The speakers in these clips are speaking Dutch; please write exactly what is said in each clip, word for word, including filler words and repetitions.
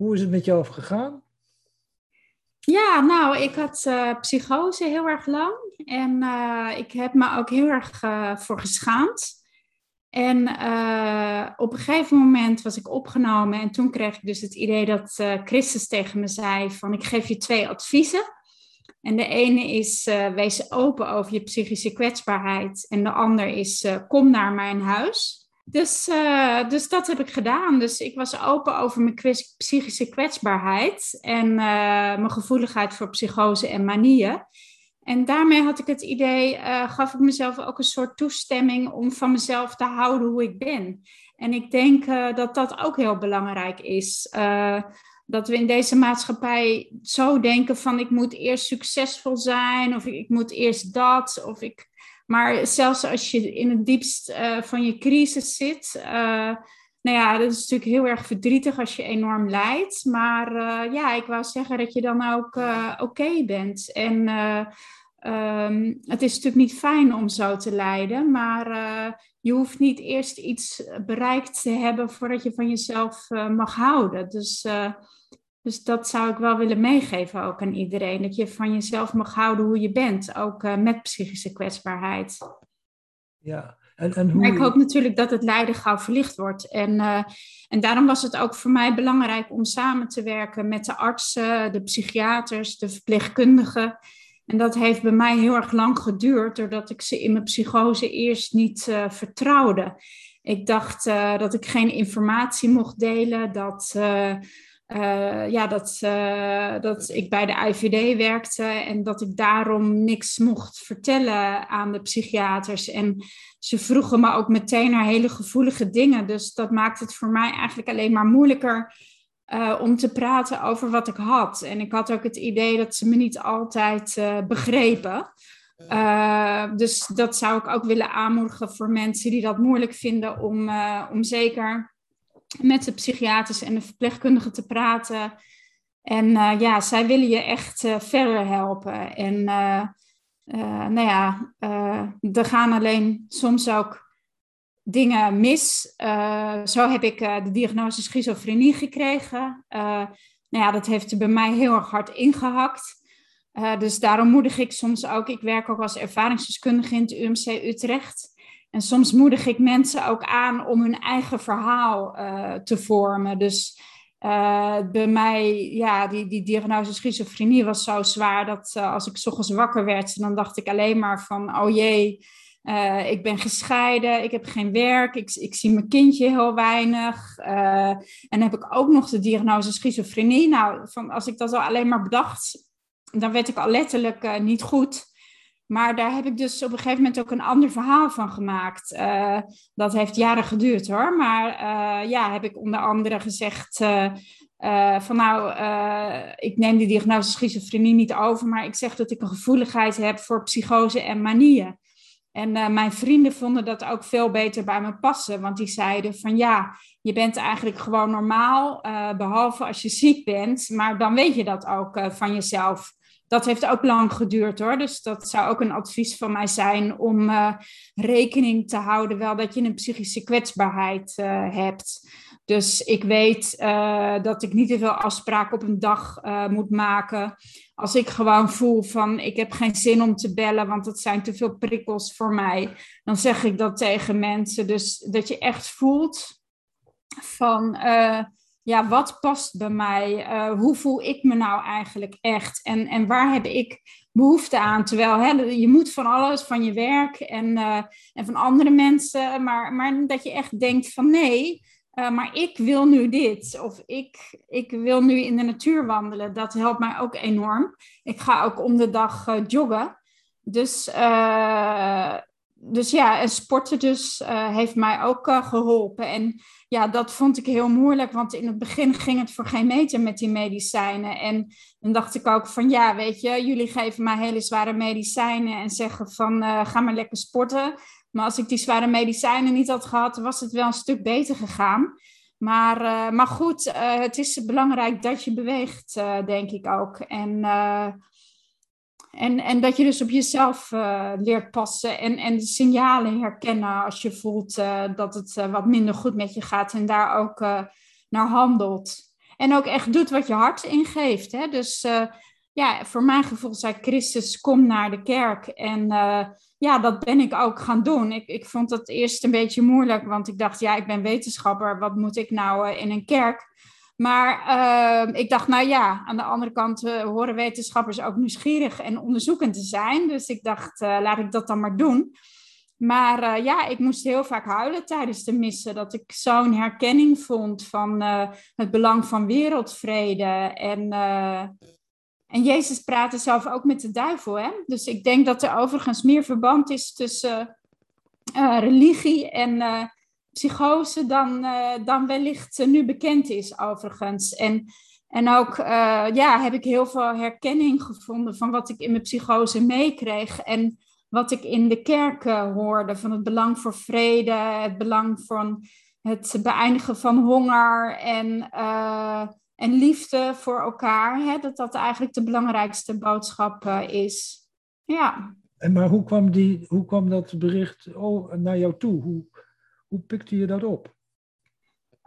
Hoe is het met jou gegaan? Ja, nou, ik had uh, psychose heel erg lang. En uh, ik heb me ook heel erg uh, voor geschaamd. En uh, op een gegeven moment was ik opgenomen. En toen kreeg ik dus het idee dat uh, Christus tegen me zei van... ik geef je twee adviezen. En de ene is uh, wees open over je psychische kwetsbaarheid. En de ander is uh, kom naar mijn huis. Dus, uh, dus dat heb ik gedaan. Dus ik was open over mijn kwets- psychische kwetsbaarheid. En uh, mijn gevoeligheid voor psychose en manieën. En daarmee had ik het idee, uh, gaf ik mezelf ook een soort toestemming om van mezelf te houden hoe ik ben. En ik denk uh, dat dat ook heel belangrijk is. Uh, dat we in deze maatschappij zo denken van ik moet eerst succesvol zijn of ik moet eerst dat. Of ik... Maar zelfs als je in het diepst uh, van je crisis zit, uh, nou ja, dat is natuurlijk heel erg verdrietig als je enorm lijdt. Maar uh, ja, ik wou zeggen dat je dan ook uh, oké bent. En uh, um, het is natuurlijk niet fijn om zo te lijden, maar uh, je hoeft niet eerst iets bereikt te hebben voordat je van jezelf uh, mag houden. Dus... Uh, Dus dat zou ik wel willen meegeven ook aan iedereen. Dat je van jezelf mag houden hoe je bent. Ook uh, met psychische kwetsbaarheid. Ja. En, en hoe... Maar ik hoop natuurlijk dat het lijden gauw verlicht wordt. En, uh, en daarom was het ook voor mij belangrijk om samen te werken met de artsen, de psychiaters, de verpleegkundigen. En dat heeft bij mij heel erg lang geduurd. Doordat ik ze in mijn psychose eerst niet uh, vertrouwde. Ik dacht uh, dat ik geen informatie mocht delen. Dat... Uh, Uh, ja, dat, uh, dat ik bij de I V D werkte en dat ik daarom niks mocht vertellen aan de psychiaters. En ze vroegen me ook meteen naar hele gevoelige dingen. Dus dat maakt het voor mij eigenlijk alleen maar moeilijker uh, om te praten over wat ik had. En ik had ook het idee dat ze me niet altijd uh, begrepen. Uh, dus dat zou ik ook willen aanmoedigen voor mensen die dat moeilijk vinden om, uh, om zeker... met de psychiaters en de verpleegkundigen te praten. En uh, ja, zij willen je echt uh, verder helpen. En uh, uh, nou ja, uh, er gaan alleen soms ook dingen mis. Uh, zo heb ik uh, de diagnose schizofrenie gekregen. Uh, nou ja, dat heeft er bij mij heel erg hard ingehakt. Uh, dus daarom moedig ik soms ook... Ik werk ook als ervaringsdeskundige in het U M C Utrecht... En soms moedig ik mensen ook aan om hun eigen verhaal uh, te vormen. Dus uh, bij mij, ja, die, die diagnose schizofrenie was zo zwaar... dat uh, als ik 's ochtends wakker werd, dan dacht ik alleen maar van... oh jee, uh, ik ben gescheiden, ik heb geen werk, ik, ik zie mijn kindje heel weinig. Uh, en dan heb ik ook nog de diagnose schizofrenie. Nou, van, als ik dat al alleen maar bedacht, dan werd ik al letterlijk uh, niet goed... Maar daar heb ik dus op een gegeven moment ook een ander verhaal van gemaakt. Uh, dat heeft jaren geduurd hoor. Maar uh, ja, heb ik onder andere gezegd uh, uh, van nou, uh, ik neem die diagnose schizofrenie niet over. Maar ik zeg dat ik een gevoeligheid heb voor psychose en manieën. En uh, mijn vrienden vonden dat ook veel beter bij me passen. Want die zeiden van ja, je bent eigenlijk gewoon normaal. Uh, behalve als je ziek bent. Maar dan weet je dat ook uh, van jezelf. Dat heeft ook lang geduurd hoor, dus dat zou ook een advies van mij zijn om uh, rekening te houden wel dat je een psychische kwetsbaarheid uh, hebt. Dus ik weet uh, dat ik niet te veel afspraken op een dag uh, moet maken. Als ik gewoon voel van ik heb geen zin om te bellen, want dat zijn te veel prikkels voor mij. Dan zeg ik dat tegen mensen, dus dat je echt voelt van... Uh, Ja, wat past bij mij? Uh, hoe voel ik me nou eigenlijk echt? En, en waar heb ik behoefte aan? Terwijl hè, je moet van alles, van je werk en, uh, en van andere mensen. Maar, maar dat je echt denkt van nee, uh, maar ik wil nu dit. Of ik, ik wil nu in de natuur wandelen. Dat helpt mij ook enorm. Ik ga ook om de dag uh, joggen. Dus... Uh, Dus ja, en sporten dus uh, heeft mij ook uh, geholpen. En ja, dat vond ik heel moeilijk, want in het begin ging het voor geen meter met die medicijnen. En dan dacht ik ook van, ja, weet je, jullie geven mij hele zware medicijnen en zeggen van, uh, ga maar lekker sporten. Maar als ik die zware medicijnen niet had gehad, was het wel een stuk beter gegaan. Maar, uh, maar goed, uh, het is belangrijk dat je beweegt, uh, denk ik ook. En... Uh, En, en dat je dus op jezelf uh, leert passen en, en de signalen herkennen als je voelt uh, dat het uh, wat minder goed met je gaat en daar ook uh, naar handelt. En ook echt doet wat je hart ingeeft. Hè? Dus uh, ja, voor mijn gevoel zei Christus, kom naar de kerk. En uh, ja, dat ben ik ook gaan doen. Ik, ik vond dat eerst een beetje moeilijk, want ik dacht, ja, ik ben wetenschapper. Wat moet ik nou uh, in een kerk? Maar uh, ik dacht, nou ja, aan de andere kant uh, horen wetenschappers ook nieuwsgierig en onderzoekend te zijn. Dus ik dacht, uh, laat ik dat dan maar doen. Maar uh, ja, ik moest heel vaak huilen tijdens de missen. Dat ik zo'n herkenning vond van uh, het belang van wereldvrede. En, uh, en Jezus praatte zelf ook met de duivel. Hè? Dus ik denk dat er overigens meer verband is tussen uh, religie en uh, psychose dan, uh, dan wellicht uh, nu bekend is overigens. En, en ook uh, ja, heb ik heel veel herkenning gevonden van wat ik in mijn psychose meekreeg. En wat ik in de kerken hoorde, van het belang voor vrede, het belang van het beëindigen van honger en, uh, en liefde voor elkaar. Hè? Dat dat eigenlijk de belangrijkste boodschap uh, is. Ja. En maar hoe kwam, die, hoe kwam dat bericht oh, naar jou toe? Hoe, hoe pikte je dat op?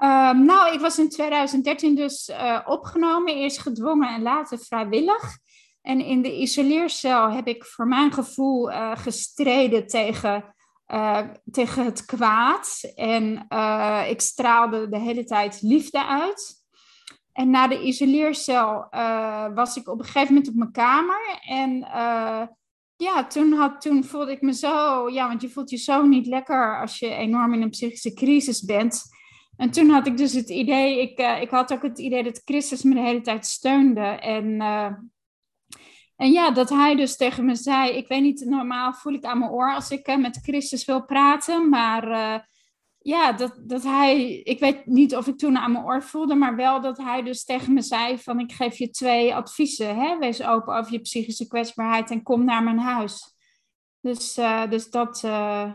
Uh, nou, ik was in twintig dertien dus uh, opgenomen, eerst gedwongen en later vrijwillig. En in de isoleercel heb ik voor mijn gevoel uh, gestreden tegen, uh, tegen het kwaad. En uh, ik straalde de hele tijd liefde uit. En na de isoleercel uh, was ik op een gegeven moment op mijn kamer. En uh, ja, toen, had, toen voelde ik me zo... Ja, want je voelt je zo niet lekker als je enorm in een psychische crisis bent. En toen had ik dus het idee... Ik, uh, ik had ook het idee dat Christus me de hele tijd steunde. En... Uh, En ja, dat hij dus tegen me zei, ik weet niet, normaal voel ik aan mijn oor als ik met Christus wil praten. Maar uh, ja, dat, dat hij, ik weet niet of ik toen aan mijn oor voelde, maar wel dat hij dus tegen me zei van ik geef je twee adviezen. Hè? Wees open over je psychische kwetsbaarheid en kom naar mijn huis. Dus, uh, dus, dat, uh,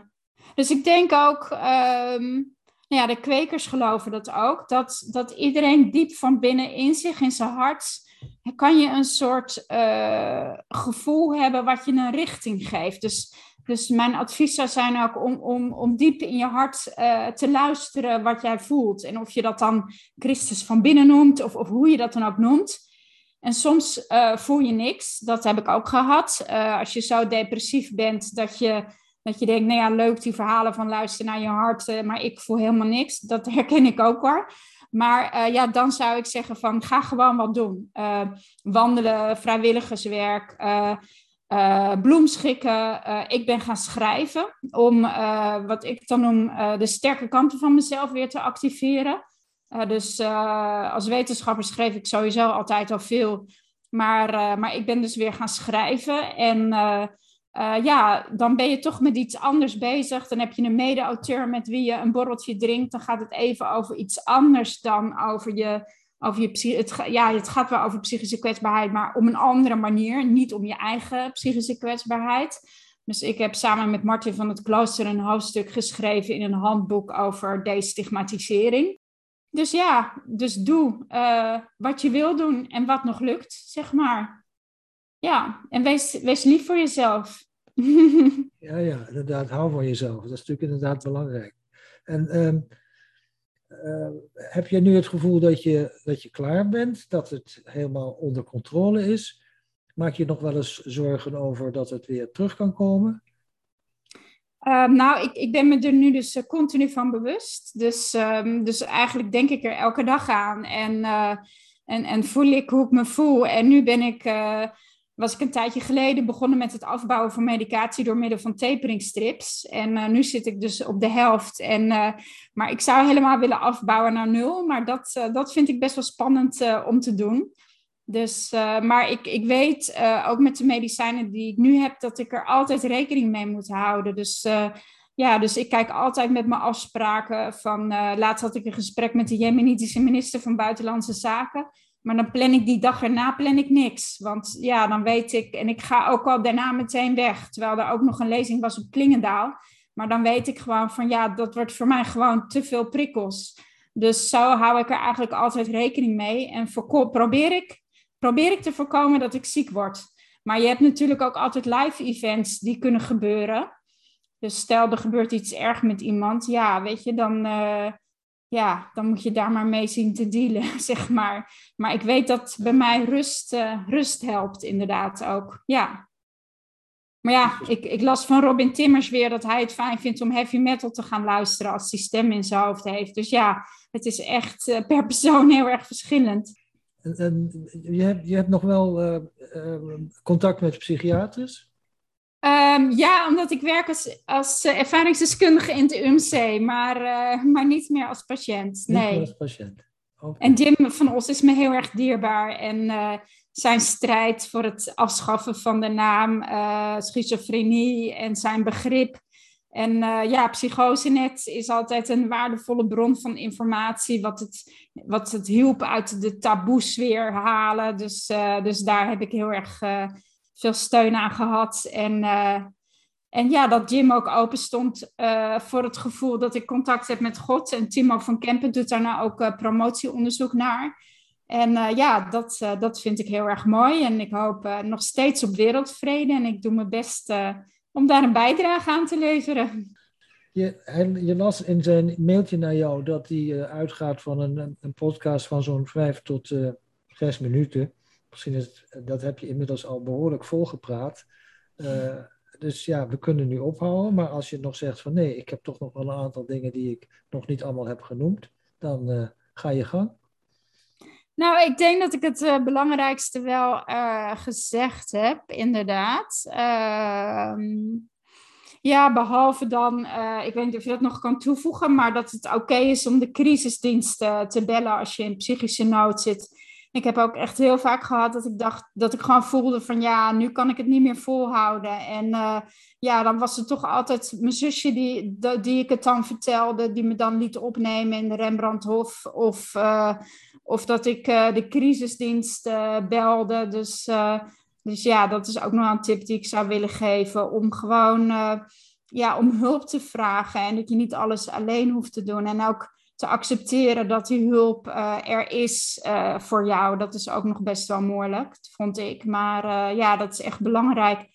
dus ik denk ook, um, nou ja, de kwekers geloven dat ook, dat, dat iedereen diep van binnen in zich, in zijn hart... kan je een soort uh, gevoel hebben wat je een richting geeft. Dus, dus mijn advies zou zijn ook om, om, om diep in je hart uh, te luisteren wat jij voelt. En of je dat dan Christus van binnen noemt of, of hoe je dat dan ook noemt. En soms uh, voel je niks, dat heb ik ook gehad. Uh, als je zo depressief bent dat je, dat je denkt, nou ja, leuk die verhalen van luister naar je hart, uh, maar ik voel helemaal niks. Dat herken ik ook hoor. Maar uh, ja, dan zou ik zeggen van ga gewoon wat doen. Uh, wandelen, vrijwilligerswerk, uh, uh, bloemschikken. Uh, ik ben gaan schrijven om uh, wat ik dan noem uh, de sterke kanten van mezelf weer te activeren. Uh, dus uh, als wetenschapper schreef ik sowieso altijd al veel. Maar, uh, maar ik ben dus weer gaan schrijven en... Uh, Uh, ja, dan ben je toch met iets anders bezig. Dan heb je een mede-auteur met wie je een borreltje drinkt. Dan gaat het even over iets anders dan over je... Over je het, ja, het gaat wel over psychische kwetsbaarheid, maar om een andere manier. Niet om je eigen psychische kwetsbaarheid. Dus ik heb samen met Martin van het Klooster een hoofdstuk geschreven in een handboek over destigmatisering. Dus ja, dus doe uh, wat je wil doen en wat nog lukt, zeg maar. Ja, en wees, wees lief voor jezelf. Ja, ja, inderdaad, hou van jezelf. Dat is natuurlijk inderdaad belangrijk. En um, uh, heb je nu het gevoel dat je, dat je klaar bent, dat het helemaal onder controle is? Maak je nog wel eens zorgen over dat het weer terug kan komen? Uh, nou, ik, ik ben me er nu dus uh, continu van bewust. Dus, um, dus eigenlijk denk ik er elke dag aan. En, uh, en, en voel ik hoe ik me voel. En nu ben ik... Uh, was ik een tijdje geleden begonnen met het afbouwen van medicatie door middel van taperingstrips. En uh, nu zit ik dus op de helft. En, uh, maar ik zou helemaal willen afbouwen naar nul. Maar dat, uh, dat vind ik best wel spannend uh, om te doen. Dus, uh, maar ik, ik weet, uh, ook met de medicijnen die ik nu heb, dat ik er altijd rekening mee moet houden. Dus, uh, ja, dus ik kijk altijd met mijn afspraken. Van, uh, laatst had ik een gesprek met de Jemenitische minister van Buitenlandse Zaken. Maar dan plan ik die dag erna plan ik niks. Want ja, dan weet ik... En ik ga ook al daarna meteen weg. Terwijl er ook nog een lezing was op Klingendaal. Maar dan weet ik gewoon van... Ja, dat wordt voor mij gewoon te veel prikkels. Dus zo hou ik er eigenlijk altijd rekening mee. En voor, probeer, ik, probeer ik te voorkomen dat ik ziek word. Maar je hebt natuurlijk ook altijd live events die kunnen gebeuren. Dus stel, er gebeurt iets erg met iemand. Ja, weet je, dan... Uh, ja, dan moet je daar maar mee zien te dealen, zeg maar. Maar ik weet dat bij mij rust, uh, rust helpt inderdaad ook, ja. Maar ja, ik, ik las van Robin Timmers weer dat hij het fijn vindt om heavy metal te gaan luisteren als hij stem in zijn hoofd heeft. Dus ja, het is echt uh, per persoon heel erg verschillend. En, en je, hebt, je hebt nog wel uh, uh, contact met psychiaters? Um, ja, omdat ik werk als, als uh, ervaringsdeskundige in de U M C, maar, uh, maar niet meer als patiënt. Nee. Niet meer als patiënt. Okay. En Jim van Os is me heel erg dierbaar en uh, zijn strijd voor het afschaffen van de naam uh, schizofrenie en zijn begrip. En uh, ja, psychose-net is altijd een waardevolle bron van informatie, wat het, wat het hielp uit de taboesfeer halen. Dus, uh, dus daar heb ik heel erg uh, veel steun aan gehad. En, uh, en ja, dat Jim ook open stond uh, voor het gevoel dat ik contact heb met God. En Timo van Kempen doet daar nou ook uh, promotieonderzoek naar. En uh, ja, dat, uh, dat vind ik heel erg mooi. En ik hoop uh, nog steeds op wereldvrede. En ik doe mijn best uh, om daar een bijdrage aan te leveren. Je, hij, je las in zijn mailtje naar jou dat hij uh, uitgaat van een, een podcast van zo'n vijf tot uh, zes minuten. Misschien is het, dat heb je inmiddels al behoorlijk volgepraat. Uh, dus ja, we kunnen nu ophouden. Maar als je nog zegt van nee, ik heb toch nog wel een aantal dingen die ik nog niet allemaal heb genoemd. Dan uh, ga je gang. Nou, ik denk dat ik het uh, belangrijkste wel uh, gezegd heb, inderdaad. Uh, ja, behalve dan, uh, ik weet niet of je dat nog kan toevoegen, maar dat het oké okay is om de crisisdienst uh, te bellen als je in psychische nood zit. Ik heb ook echt heel vaak gehad dat ik dacht, dat ik gewoon voelde van ja, nu kan ik het niet meer volhouden. En uh, ja, dan was het toch altijd mijn zusje die, die ik het dan vertelde, die me dan liet opnemen in de Rembrandthof. Of, uh, of dat ik uh, de crisisdienst uh, belde. Dus, uh, dus ja, dat is ook nog een tip die ik zou willen geven om gewoon uh, ja, om hulp te vragen. En dat je niet alles alleen hoeft te doen. En ook te accepteren dat die hulp uh, er is uh, voor jou. Dat is ook nog best wel moeilijk, vond ik. Maar uh, ja, dat is echt belangrijk.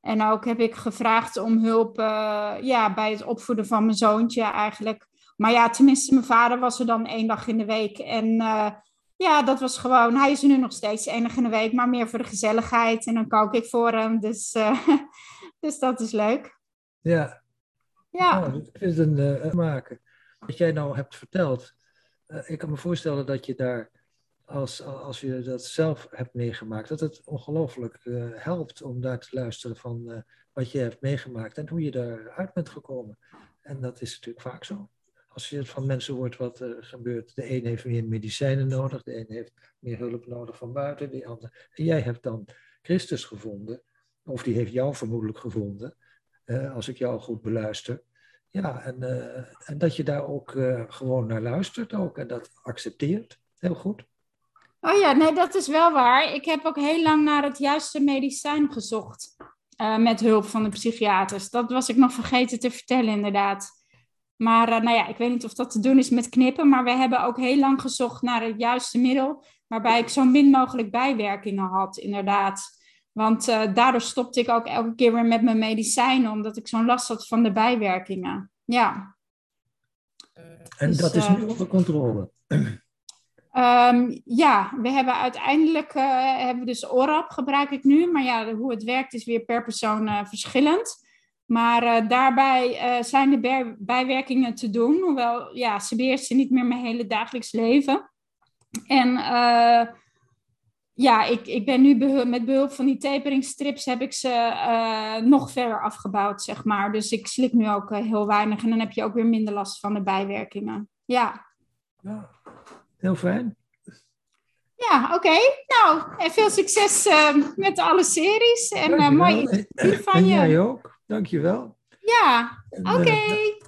En ook heb ik gevraagd om hulp uh, ja, bij het opvoeden van mijn zoontje eigenlijk. Maar ja, tenminste, mijn vader was er dan één dag in de week. En uh, ja, dat was gewoon... Hij is er nu nog steeds één dag in de week, maar meer voor de gezelligheid. En dan kook ik voor hem. Dus, uh, dus dat is leuk. Ja. Ja. Nou, dat is een uh, maken. Wat jij nou hebt verteld, uh, ik kan me voorstellen dat je daar, als, als je dat zelf hebt meegemaakt, dat het ongelooflijk uh, helpt om daar te luisteren van uh, wat je hebt meegemaakt en hoe je daaruit bent gekomen. En dat is natuurlijk vaak zo. Als je van mensen hoort wat er gebeurt, de een heeft meer medicijnen nodig, de een heeft meer hulp nodig van buiten, die ander. En jij hebt dan Christus gevonden, of die heeft jou vermoedelijk gevonden, uh, als ik jou goed beluister. Ja, en, uh, en dat je daar ook uh, gewoon naar luistert ook en dat accepteert. Heel goed. Oh ja, nee, dat is wel waar. Ik heb ook heel lang naar het juiste medicijn gezocht. Uh, met hulp van de psychiaters. Dat was ik nog vergeten te vertellen, inderdaad. Maar uh, nou ja, ik weet niet of dat te doen is met knippen. Maar we hebben ook heel lang gezocht naar het juiste middel. Waarbij ik zo min mogelijk bijwerkingen had, inderdaad. Want uh, daardoor stopte ik ook elke keer weer met mijn medicijnen, omdat ik zo'n last had van de bijwerkingen. Ja. En dus, dat is uh, nu onder controle? Um, ja, we hebben uiteindelijk, uh, hebben we dus O R A P gebruik ik nu. Maar ja, hoe het werkt is weer per persoon uh, verschillend. Maar uh, daarbij uh, zijn de bij- bijwerkingen te doen. Hoewel, ja, ze beheerst ze niet meer mijn hele dagelijks leven. En... Uh, Ja, ik, ik ben nu behulp, met behulp van die taperingstrips heb ik ze uh, nog verder afgebouwd, zeg maar. Dus ik slik nu ook uh, heel weinig en dan heb je ook weer minder last van de bijwerkingen. Ja. Ja, heel fijn. Ja, oké. Okay. Nou, en veel succes uh, met alle series en uh, mooi initiatief van je. En jij ook, dankjewel. Ja, oké. Okay.